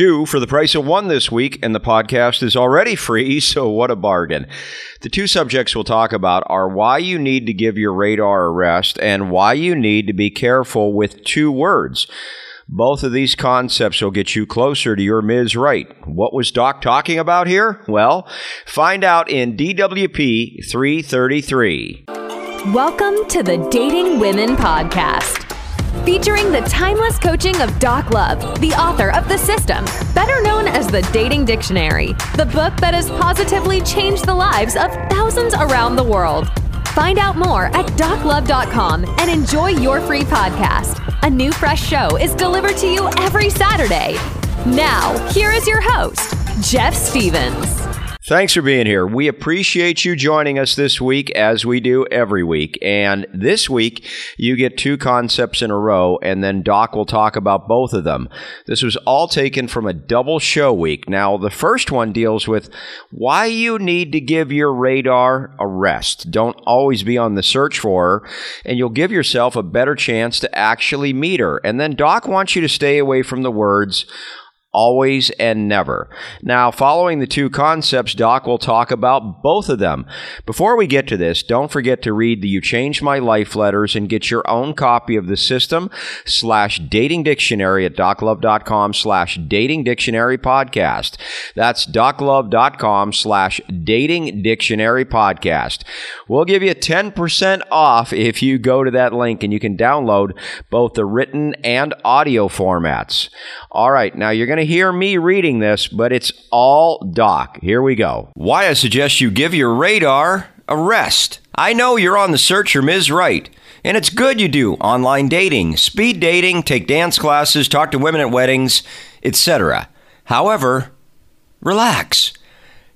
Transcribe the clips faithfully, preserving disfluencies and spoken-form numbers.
stew for the price of one this week, and the podcast is already free, so what a bargain. The two subjects we'll talk about are why you need to give your radar a rest and why you need to be careful with two words. Both of these concepts will get you closer to your Miz Right. What was Doc talking about here? Well, find out in D W P three thirty-three. Welcome to the Dating Women Podcast, featuring the timeless coaching of Doc Love, the author of The System, better known as The Dating Dictionary, the book that has positively changed the lives of thousands around the world. Find out more at doc love dot com and enjoy your free podcast. A new fresh show is delivered to you every Saturday. Now, here is your host, Jeff Stevens. Thanks for being here. We appreciate you joining us this week, as we do every week. And this week, you get two concepts in a row, and then Doc will talk about both of them. This was all taken from a double show week. Now, the first one deals with why you need to give your radar a rest. Don't always be on the search for her, and you'll give yourself a better chance to actually meet her. And then Doc wants you to stay away from the words always and never. Now, following the two concepts, Doc will talk about both of them. Before we get to this, don't forget to read the You Changed My Life letters and get your own copy of The System slash Dating Dictionary at doclove.com slash Dating Dictionary Podcast. That's doclove.com slash Dating Dictionary Podcast. We'll give you ten percent off if you go to that link, and you can download both the written and audio formats. All right, now you're going to to hear me reading this, but it's all Doc. Here we go. Why I suggest you give your radar a rest. I know you're on the search for Miz Right, and it's good you do online dating, speed dating, take dance classes, talk to women at weddings, et cetera. However, relax.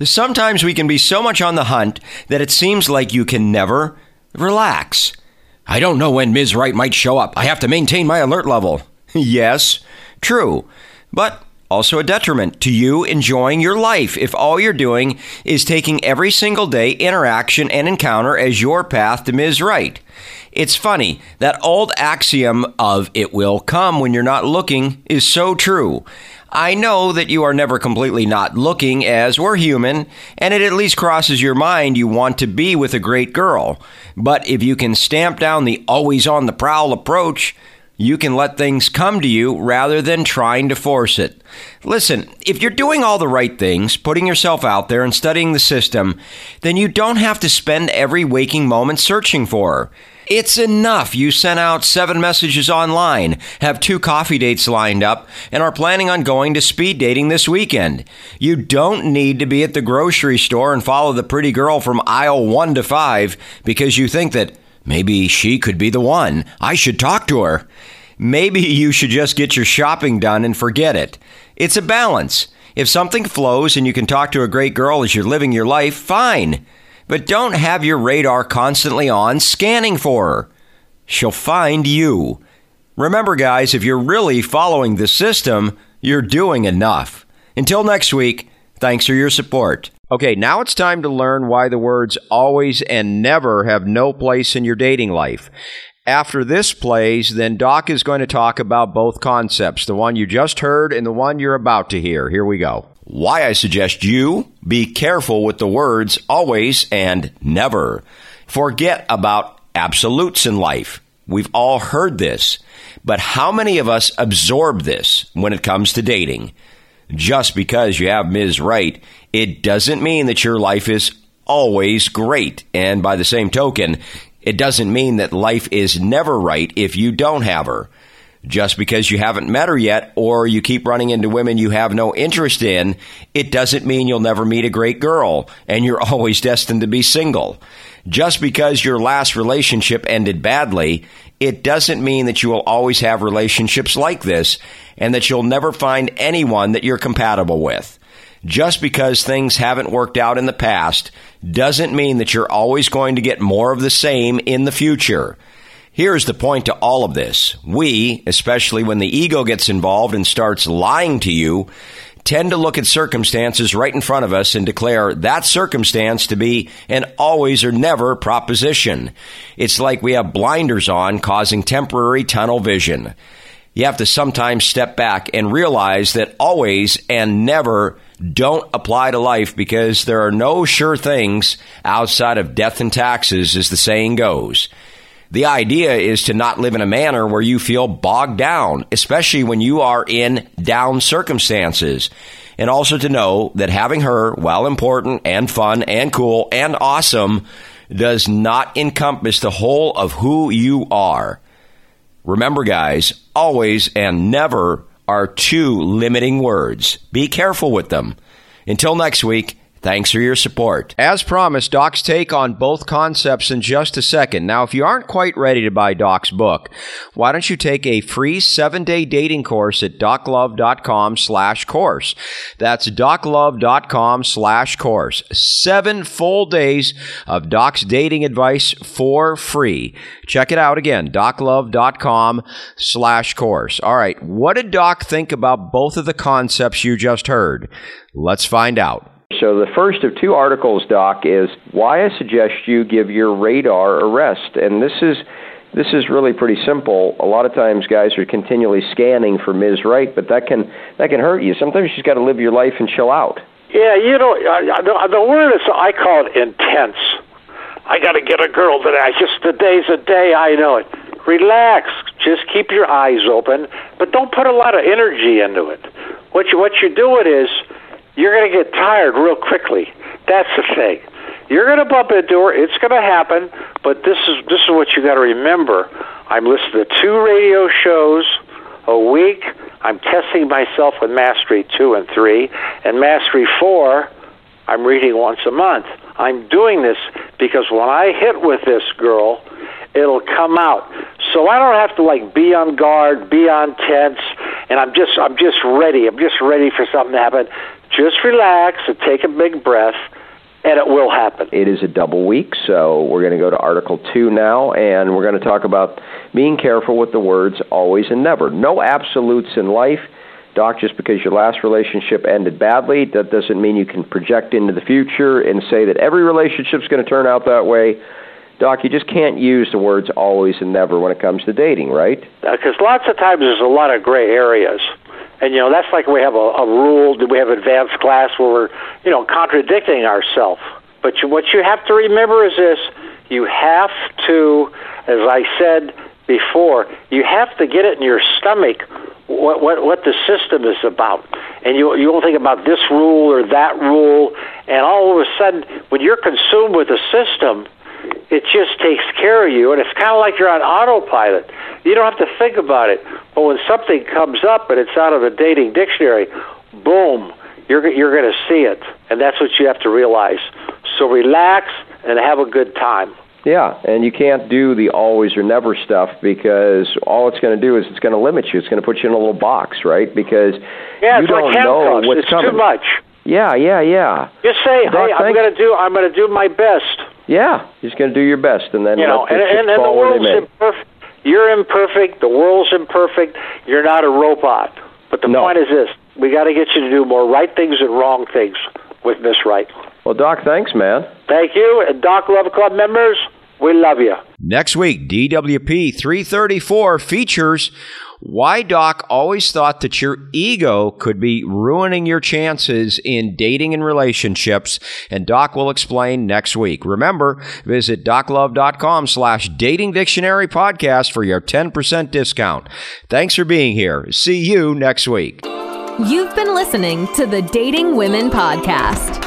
Sometimes we can be so much on the hunt that it seems like you can never relax. I don't know when Miz Right might show up. I have to maintain my alert level. Yes, true. But also a detriment to you enjoying your life if all you're doing is taking every single day interaction and encounter as your path to Miz Right. It's funny, that old axiom of it will come when you're not looking is so true. I know that you are never completely not looking, as we're human, and it at least crosses your mind you want to be with a great girl. But if you can stamp down the always on the prowl approach, you can let things come to you rather than trying to force it. Listen, if you're doing all the right things, putting yourself out there and studying the system, then you don't have to spend every waking moment searching for her. It's enough you sent out seven messages online, have two coffee dates lined up, and are planning on going to speed dating this weekend. You don't need to be at the grocery store and follow the pretty girl from aisle one to five because you think that maybe she could be the one. I should talk to her. Maybe you should just get your shopping done and forget it. It's a balance. If something flows and you can talk to a great girl as you're living your life, fine. But don't have your radar constantly on, scanning for her. She'll find you. Remember, guys, if you're really following the system, you're doing enough. Until next week, thanks for your support. Okay, now it's time to learn why the words always and never have no place in your dating life. After this plays, then Doc is going to talk about both concepts, the one you just heard and the one you're about to hear. Here we go. Why I suggest you be careful with the words always and never. Forget about absolutes in life. We've all heard this, but how many of us absorb this when it comes to dating? Just because you have Miz Right, it doesn't mean that your life is always great. And by the same token, it doesn't mean that life is never right if you don't have her. Just because you haven't met her yet, or you keep running into women you have no interest in, it doesn't mean you'll never meet a great girl and you're always destined to be single. Just because your last relationship ended badly, it doesn't mean that you will always have relationships like this and that you'll never find anyone that you're compatible with. Just because things haven't worked out in the past doesn't mean that you're always going to get more of the same in the future. Here's the point to all of this. We, especially when the ego gets involved and starts lying to you, tend to look at circumstances right in front of us and declare that circumstance to be an always or never proposition. It's like we have blinders on, causing temporary tunnel vision. you have to sometimes step back and realize that always and never don't apply to life, because there are no sure things outside of death and taxes, as the saying goes. The idea is to not live in a manner where you feel bogged down, especially when you are in down circumstances. And also to know that having her, while important and fun and cool and awesome, does not encompass the whole of who you are. Remember, guys, always and never are two limiting words. Be careful with them. Until next week, thanks for your support. As promised, Doc's take on both concepts in just a second. Now, if you aren't quite ready to buy Doc's book, why don't you take a free seven-day dating course at doclove.com slash course. That's doclove.com slash course. Seven full days of Doc's dating advice for free. Check it out again, doclove.com slash course. All right, what did Doc think about both of the concepts you just heard? Let's find out. So the first of two articles, Doc, is why I suggest you give your radar a rest. And this is this is really pretty simple. A lot of times guys are continually scanning for Miz Right, but that can that can hurt you. Sometimes you just got to live your life and chill out. Yeah, you know, I, I, the word is, I call it intense. I got to get a girl today. I just, today's a day, I know it. Relax. Just keep your eyes open, but don't put a lot of energy into it. What you, what you're doing is, you're going to get tired real quickly. That's the thing. You're going to bump into her. It's going to happen. But this is this is what you got to remember. I'm listening to two radio shows a week. I'm testing myself with Mastery two and three. And Mastery four, I'm reading once a month. I'm doing this because when I hit with this girl, it'll come out. So I don't have to, like, be on guard, be on tense, and I'm just I'm just ready. I'm just ready for something to happen. Just relax and take a big breath, and it will happen. It is a double week, so we're going to go to Article two now, and we're going to talk about being careful with the words always and never. No absolutes in life. Doc, just because your last relationship ended badly, that doesn't mean you can project into the future and say that every relationship's going to turn out that way. Doc, you just can't use the words always and never when it comes to dating, right? Because lots of times there's a lot of gray areas. And, you know, that's like we have a, a rule, we have advanced class where we're, you know, contradicting ourselves. But you, what you have to remember is this, you have to, as I said before, you have to get it in your stomach what what, what the system is about. And you, you won't think about this rule or that rule. And all of a sudden, when you're consumed with the system, it just takes care of you, and it's kind of like you're on autopilot. You don't have to think about it, but when something comes up and it's out of the dating dictionary, boom, you're you're going to see it, and that's what you have to realize. So relax and have a good time. Yeah, and you can't do the always or never stuff, because all it's going to do is it's going to limit you. It's going to put you in a little box, right? Because yeah, you it's don't like know what's it's coming. Too much. Yeah, yeah, yeah. Just say, hey, Doc, I'm going to do I'm going to do my best. Yeah, you're just going to do your best, and then you know, and, and, and the world's imperfect. You're imperfect. The world's imperfect. You're not a robot. But the no. point is this: we got to get you to do more right things and wrong things with Miss Right. Well, Doc, thanks, man. Thank you, and Doc Love Club members, we love you. Next week, D W P three thirty-four features why Doc always thought that your ego could be ruining your chances in dating and relationships, and Doc will explain next week. Remember, visit doclove.com slash dating dictionary podcast for your ten percent discount. Thanks for being here. See you next week. You've been listening to the Dating Women Podcast.